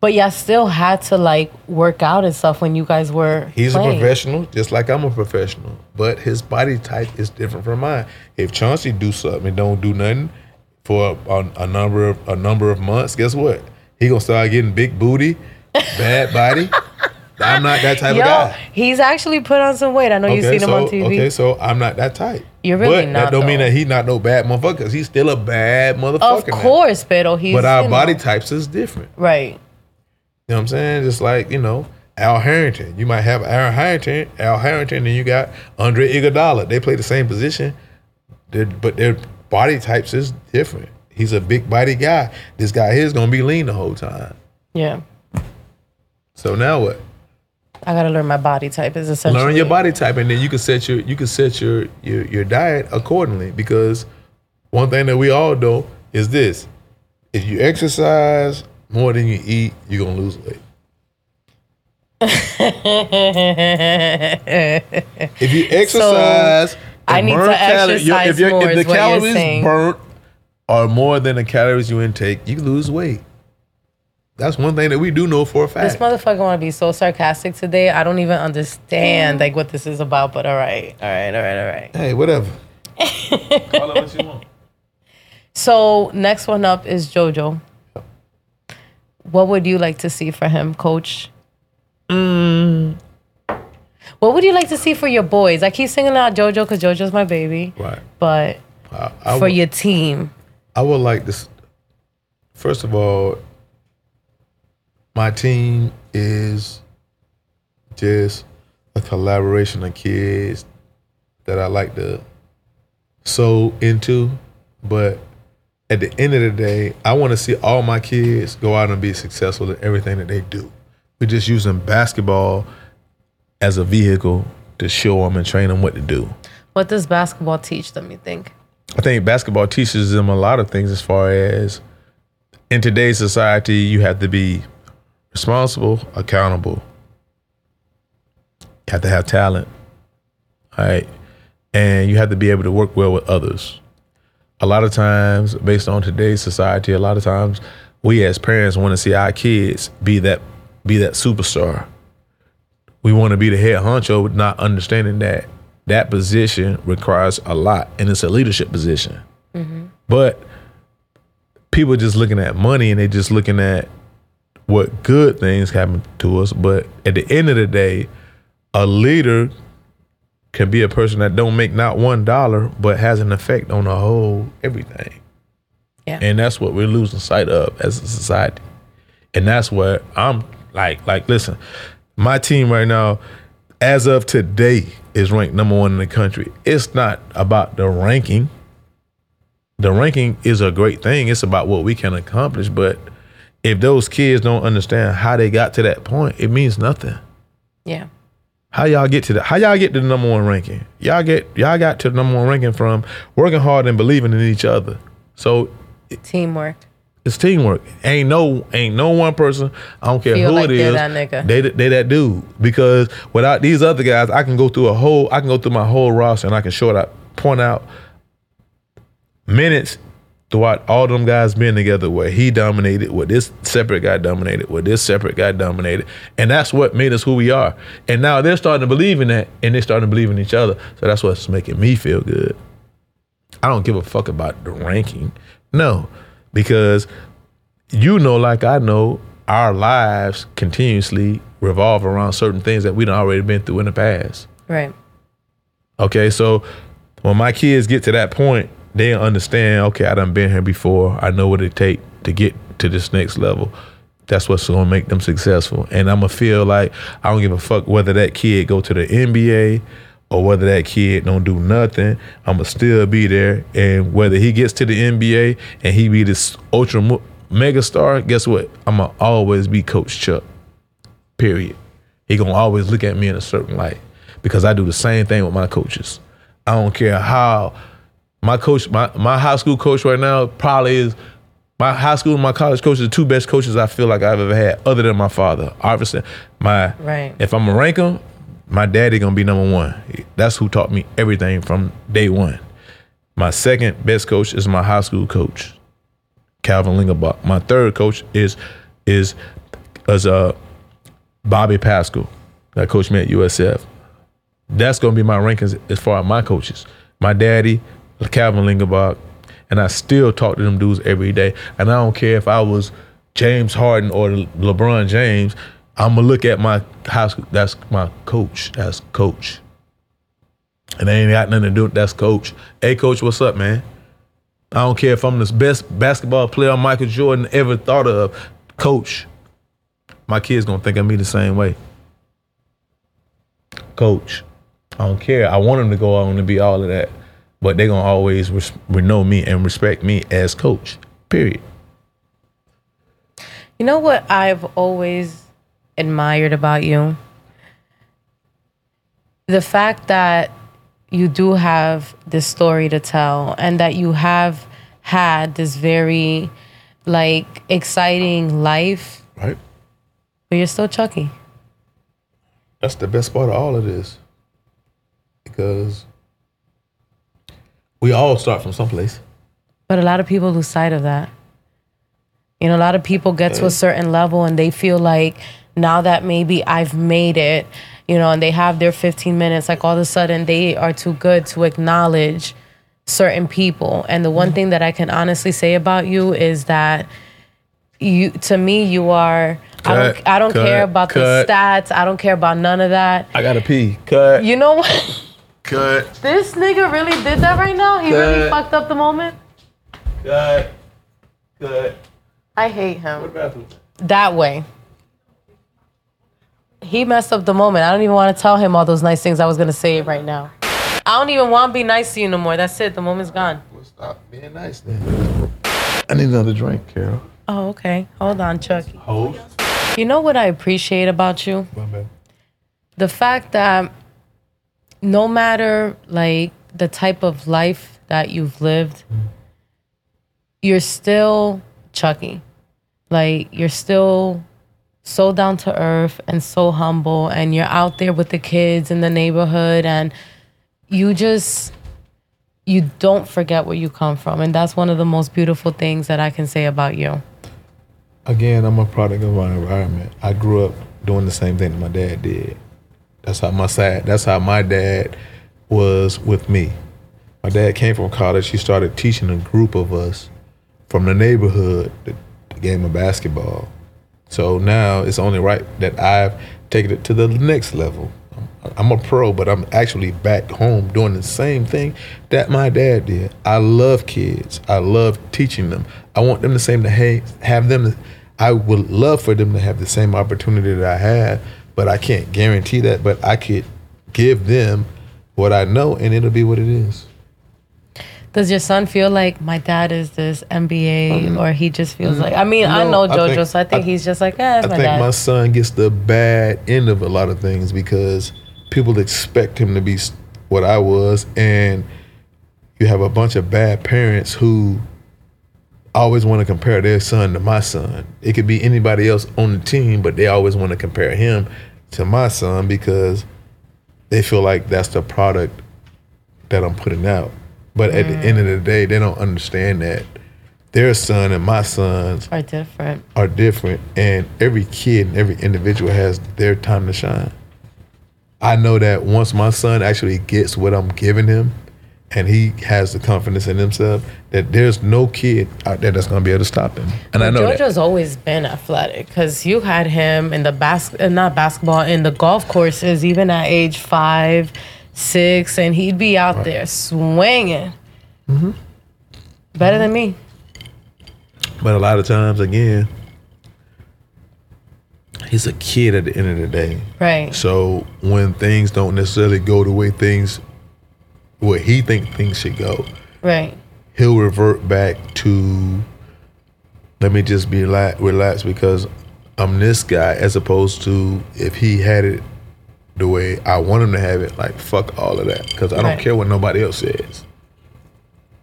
But y'all still had to, like, work out and stuff when you guys were playing. A professional, just like I'm a professional. But his body type is different from mine. If Chauncey do something and don't do nothing for a number of months, guess what? He going to start getting big booty, bad body. I'm not that type of guy. He's actually put on some weight. I know you've seen him on TV. Okay, so I'm not that type. You're really not. But that don't mean that he's not no bad motherfucker, because he's still a bad motherfucker. Of course, Pedro. But our body types is different. Right. You know what I'm saying? Just like, you know, Al Harrington. You might have Al Harrington, and you got Andre Iguodala. They play the same position, but their body types is different. He's a big body guy. This guy here is going to be lean the whole time. Yeah. So now what? I gotta learn my body type. Is essentially learn your body type, and then you can set your diet accordingly. Because one thing that we all know is this: if you exercise more than you eat, you're gonna lose weight. If you exercise, so I need to exercise more. If the calories burnt are more than the calories you intake, you lose weight. That's one thing that we do know for a fact. This motherfucker want to be so sarcastic today. I don't even understand like what this is about. But all right. Hey, whatever. Call it what you want. So next one up is JoJo. What would you like to see for him, Coach? What would you like to see for your boys? I keep singing out JoJo because JoJo's my baby. Right. But for your team? I would like this. First of all, my team is just a collaboration of kids that I like to sow into. But at the end of the day, I want to see all my kids go out and be successful in everything that they do. We're just using basketball as a vehicle to show them and train them what to do. What does basketball teach them, you think? I think basketball teaches them a lot of things, as far as in today's society, you have to be responsible, accountable. You have to have talent, all right? And you have to be able to work well with others. A lot of times, based on today's society, a lot of times we as parents want to see our kids be that superstar. We want to be the head honcho, not understanding that that position requires a lot, and it's a leadership position. Mm-hmm. But people are just looking at money, and they're just looking at what good things happen to us. But at the end of the day, a leader can be a person that don't make not $1, but has an effect on the whole everything. Yeah. And that's what we're losing sight of as a society. And that's what I'm like, listen, my team right now, as of today, is ranked number one in the country. It's not about the ranking. The ranking is a great thing. It's about what we can accomplish. But if those kids don't understand how they got to that point, it means nothing. Yeah. How y'all get to the number one ranking? Y'all got to the number one ranking from working hard and believing in each other. So teamwork. It's teamwork. Ain't no one person. I don't care who it is. That nigga. They that dude. Because without these other guys, I can go through my whole roster, and I can point out minutes throughout all them guys being together where he dominated, where this separate guy dominated, where this separate guy dominated. And that's what made us who we are. And now they're starting to believe in that, and they're starting to believe in each other. So that's what's making me feel good. I don't give a fuck about the ranking. No, because like I know, our lives continuously revolve around certain things that we done already been through in the past. Right. Okay, so when my kids get to that point, they understand, okay, I done been here before. I know what it takes to get to this next level. That's what's going to make them successful. And I'm going to feel like I don't give a fuck whether that kid go to the NBA or whether that kid don't do nothing. I'm going to still be there. And whether he gets to the NBA and he be this ultra mega star, guess what? I'm going to always be Coach Chuck, period. He going to always look at me in a certain light, because I do the same thing with my coaches. I don't care how... My coach, my high school coach right now probably is, my high school and my college coach are the two best coaches I feel like I've ever had, other than my father. Obviously, if I'm going to rank him, my daddy going to be number one. That's who taught me everything from day one. My second best coach is my high school coach, Calvin Lingelbach. My third coach is Bobby Pascal, that coached me at USF. That's going to be my rankings as far as my coaches. My daddy, Calvin Lingelbach, and I still talk to them dudes every day. And I don't care if I was James Harden or LeBron James, I'm going to look at my high school. That's my coach. That's coach. And they ain't got nothing to do with that's coach. Hey, coach, what's up, man? I don't care if I'm the best basketball player Michael Jordan ever thought of. Coach. My kids going to think of me the same way. Coach. I don't care. I want them to go on and be all of that. But they're going to always know me and respect me as coach, period. You know what I've always admired about you? The fact that you do have this story to tell, and that you have had this very, exciting life. Right. But you're still Chucky. That's the best part of all of this. Because... we all start from someplace. But a lot of people lose sight of that. You know, a lot of people get to a certain level and they feel like, now that maybe I've made it, you know, and they have their 15 minutes, all of a sudden they are too good to acknowledge certain people. And the one thing that I can honestly say about you is that you are... I don't care about the stats. I don't care about none of that. I got to pee. Cut. You know what? Cut. This nigga really did that right now? He really fucked up the moment? Cut. Cut. I hate him. What bathroom? That way. He messed up the moment. I don't even want to tell him all those nice things I was going to say right now. I don't even want to be nice to you no more. That's it. The moment's gone. Well, stop being nice then. I need another drink, Carol. Oh, okay. Hold on, Chucky. Hold. You know what I appreciate about you? My bad. The fact that no matter, like, the type of life that you've lived, you're still Chucky. Like, you're still so down to earth and so humble, and you're out there with the kids in the neighborhood, and you don't forget where you come from. And that's one of the most beautiful things that I can say about you. Again, I'm a product of my environment. I grew up doing the same thing that my dad did. That's how my dad was with me. My dad came from college. He started teaching a group of us from the neighborhood the game of basketball. So now it's only right that I've taken it to the next level. I'm a pro, but I'm actually back home doing the same thing that my dad did. I love kids. I love teaching them. I want them the same to have them. I would love for them to have the same opportunity that I had, but I can't guarantee that. But I could give them what I know, and it'll be what it is. Does your son feel like my dad is this NBA, or he just feels like? I mean, no, I know JoJo, so I think he's just like, it's my dad. I think my son gets the bad end of a lot of things because people expect him to be what I was, and you have a bunch of bad parents who always want to compare their son to my son. It could be anybody else on the team, but they always want to compare him to my son because they feel like that's the product that I'm putting out. But at the end of the day, they don't understand that their son and my sons are different. And every kid and every individual has their time to shine. I know that once my son actually gets what I'm giving him and he has the confidence in himself, that there's no kid out there that's going to be able to stop him. And I know JoJo's that. JoJo's always been athletic because you had him in the in the golf courses, even at age 5, 6, and he'd be out there swinging. Better than me. But a lot of times, again, he's a kid at the end of the day. Right. So when things don't necessarily go the way where he thinks things should go, right, he'll revert back to, let me just be relaxed because I'm this guy, as opposed to if he had it the way I want him to have it, like, fuck all of that. Because I don't care what nobody else says.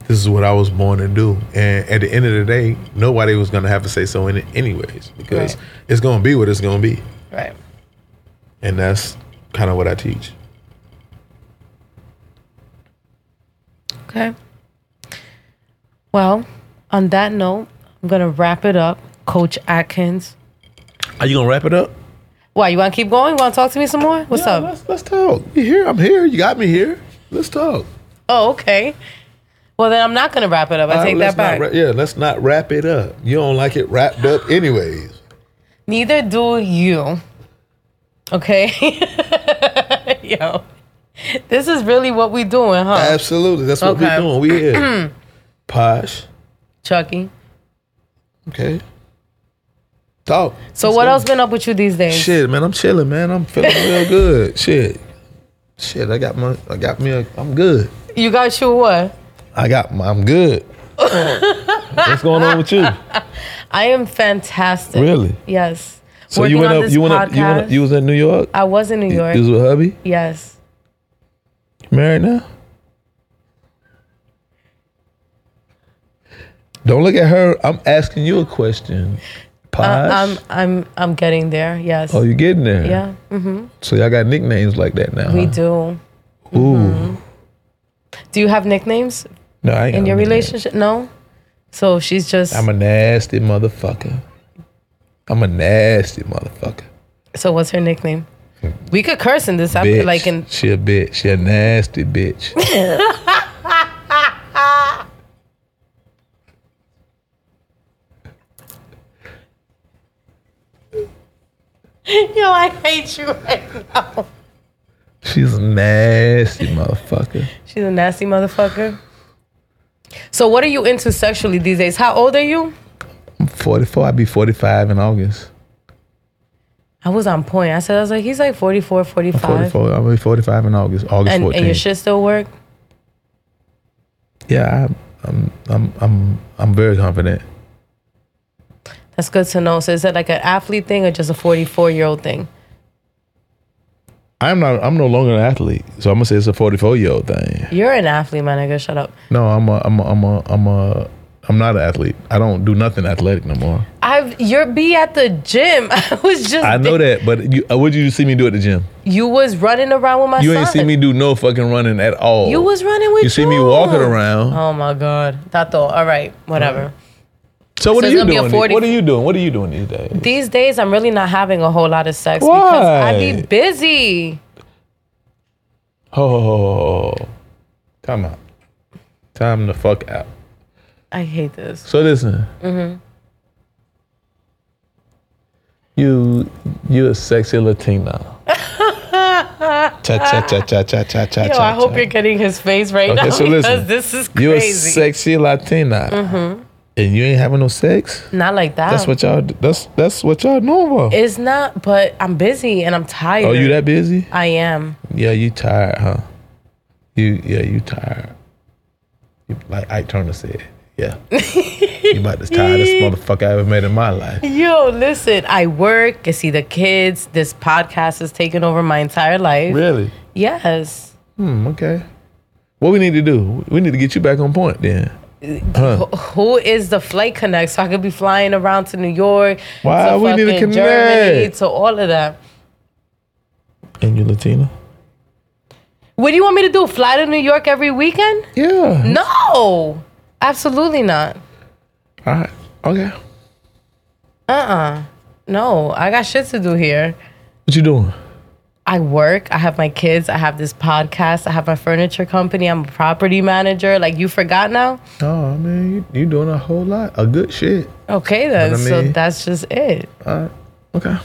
This is what I was born to do. And at the end of the day, nobody was going to have to say so in it anyways. Because it's going to be what it's going to be. Right. And that's kind of what I teach. Okay. Well, on that note, I'm going to wrap it up. Coach Atkins. Are you going to wrap it up? Why, you want to keep going? You want to talk to me some more? What's up? Let's talk. You here? I'm here. You got me here. Let's talk. Oh, okay. Well, then I'm not going to wrap it up. I take that back. Let's not wrap it up. You don't like it wrapped up anyways. Neither do you. Okay? Yo. This is really what we doing, huh? Absolutely. That's what we're doing. We here. Posh. Chucky. Okay. Talk. So let's else been up with you these days? Shit, man, I'm chilling, man. I'm feeling real good. Shit, I'm good. You got you what? I'm good. What's going on with you? I am fantastic. Really? Yes. So you was in New York? I was in New York. You was with hubby? Yes. You married now? Don't look at her. I'm asking you a question. I'm getting there. Yes. Oh, you're getting there. Yeah. Mm-hmm. So y'all got nicknames like that now? We do. Ooh. Mm-hmm. Do you have nicknames? No, I ain't. In your relationship, no. So she's just. I'm a nasty motherfucker. So what's her nickname? We could curse in this. Bitch. She a bitch. She a nasty bitch. Yo, I hate you right now. She's a nasty motherfucker. She's a nasty motherfucker. So what are you into sexually these days? How old are you? I'm 44. I'll be 45 in August. I was on point. I was like, he's like 44, 45. I'll be 45 in August. August 14th. And your shit still work? Yeah, I'm very confident. That's good to know. So is that like an athlete thing or just a 44-year-old thing? I'm no longer an athlete, so I'm gonna say it's a 44-year-old thing. You're an athlete, my nigga. Shut up. No, I'm not an athlete. I don't do nothing athletic no more. You're be at the gym. I know that, but what did you see me do at the gym? You was running around with my son. You ain't see me do no fucking running at all. You was running with you. You see me walking around. Oh my God. Tato, all right, whatever. Right. So what are you doing? What are you doing? What are you doing these days? These days, I'm really not having a whole lot of sex. Why? Because I be busy. Oh, time out. Time the fuck out. I hate this. So listen. Mm-hmm. You're a sexy Latina. Cha cha cha cha cha cha cha. Yo, I hope you're getting his face right now, so because listen, this is crazy. You're a sexy Latina. Mm-hmm. And you ain't having no sex? Not like that. That's what y'all know about. It's not, but I'm busy and I'm tired. Oh, you that busy? I am. Yeah, you tired, huh? You tired. Like Ike Turner said. Yeah. You about the tiredest motherfucker I ever made in my life. Yo, listen, I work, I see the kids. This podcast has taken over my entire life. Really? Yes. Okay. What we need to do? We need to get you back on point then. Huh. Who is the flight connect so I could be flying around to New York, to fucking Germany, to all of that? And you Latina? What do you want me to do? Fly to New York every weekend? Yeah. No, absolutely not. All right. Okay. No, I got shit to do here. What you doing? I work, I have my kids, I have this podcast, I have my furniture company, I'm a property manager. Like, you forgot now? Oh, I mean, you doing a whole lot of good shit. Okay, then. So that's just it. All right. Okay.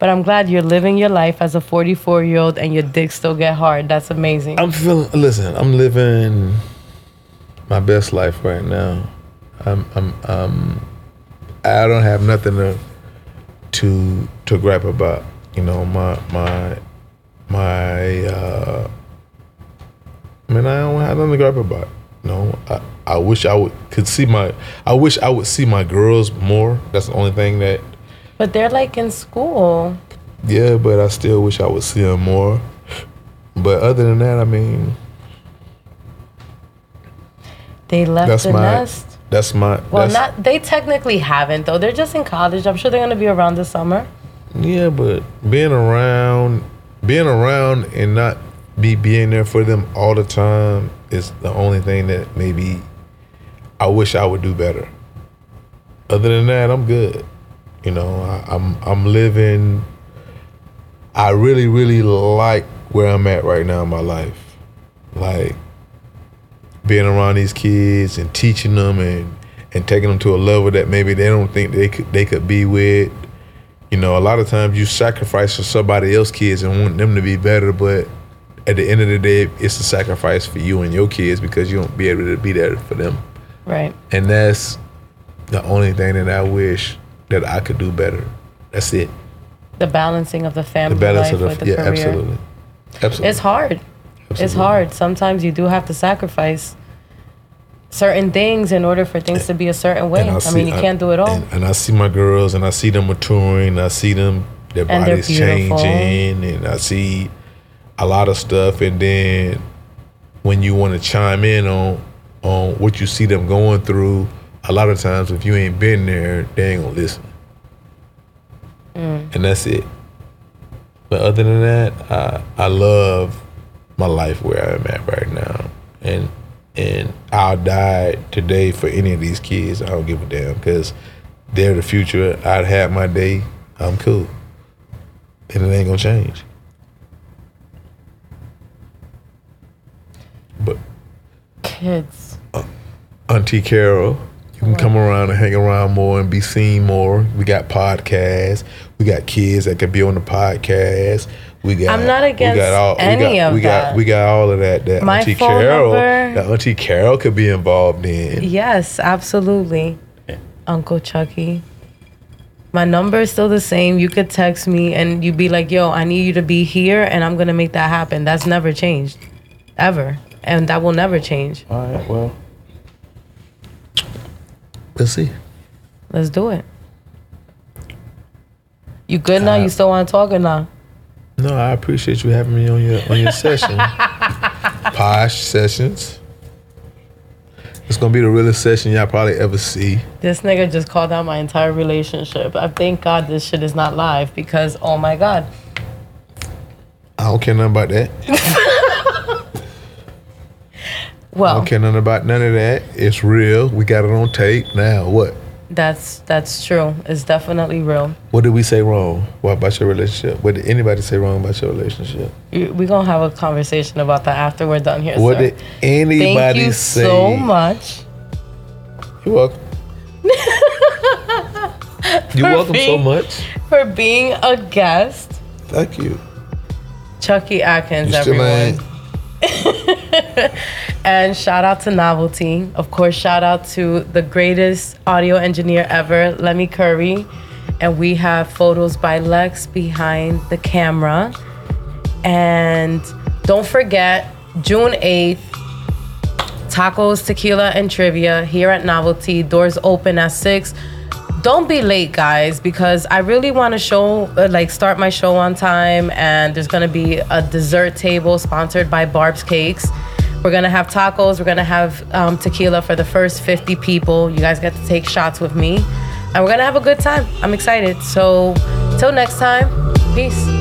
But I'm glad you're living your life as a 44-year-old and your dick still get hard. That's amazing. I'm living my best life right now. I don't have nothing to gripe about, you know. I don't have nothing to gripe about. No, I wish I would see my girls more. That's the only thing that. But they're like in school. Yeah, but I still wish I would see them more. But other than that, I mean, they left the nest. They technically haven't, though. They're just in college. I'm sure they're going to be around this summer. Yeah, but being around and not being there for them all the time is the only thing that maybe I wish I would do better. Other than that, I'm good. You know, I'm living. I really, really like where I'm at right now in my life. Like, being around these kids and teaching them and taking them to a level that maybe they don't think they could be with. You know, a lot of times you sacrifice for somebody else's kids and want them to be better, but at the end of the day, it's a sacrifice for you and your kids because you won't be able to be there for them. Right. And that's the only thing that I wish that I could do better. That's it. The balancing of the family life with the career. Absolutely. Absolutely. It's hard. Absolutely. It's hard. Sometimes you do have to sacrifice certain things in order for things to be a certain way. I mean, you can't do it all. And I see my girls, and I see them maturing. I see them, their bodies changing, and I see a lot of stuff. And then when you want to chime in on what you see them going through, a lot of times if you ain't been there, they ain't going to listen. And that's it. But other than that, I love my life where I'm at right now, and I'll die today for any of these kids. I don't give a damn because they're the future. I'd have my day. I'm cool, and it ain't gonna change. But kids, Auntie Carol, you can come around and hang around more and be seen more. We got podcasts. We got kids that could be on the podcast. We got. I'm not against any of that. We got all of that. That my Auntie Carol. That Auntie Carol could be involved in. Yes, absolutely. Yeah. Uncle Chucky. My number is still the same. You could text me and you'd be like, yo, I need you to be here and I'm going to make that happen. That's never changed, ever. And that will never change. All right, well, let's see. Let's do it. You good now? You still want to talk or not? No, I appreciate you having me on your session. Posh Sessions. It's going to be the realest session y'all probably ever see. This nigga just called out my entire relationship. I thank God this shit is not live because, oh my God. I don't care nothing about that. Well, I don't care nothing about none of that. It's real. We got it on tape. Now what? That's true. It's definitely real. What did we say wrong? What about your relationship? What did anybody say wrong about your relationship? We're going to have a conversation about that after we're done here. What did anybody say? Thank you so much. You're welcome. You're welcome so much. For being a guest. Thank you. Chucky Atkins, everyone. And shout out to Novelty. Of course, shout out to the greatest audio engineer ever, Lemmy Curry. And we have photos by Lex behind the camera. And don't forget, June 8th, tacos, tequila, and trivia here at Novelty. Doors open at 6. Don't be late, guys, because I really want to start my show on time. And there's going to be a dessert table sponsored by Barb's Cakes. We're going to have tacos. We're going to have tequila for the first 50 people. You guys get to take shots with me. And we're going to have a good time. I'm excited. So till next time, peace.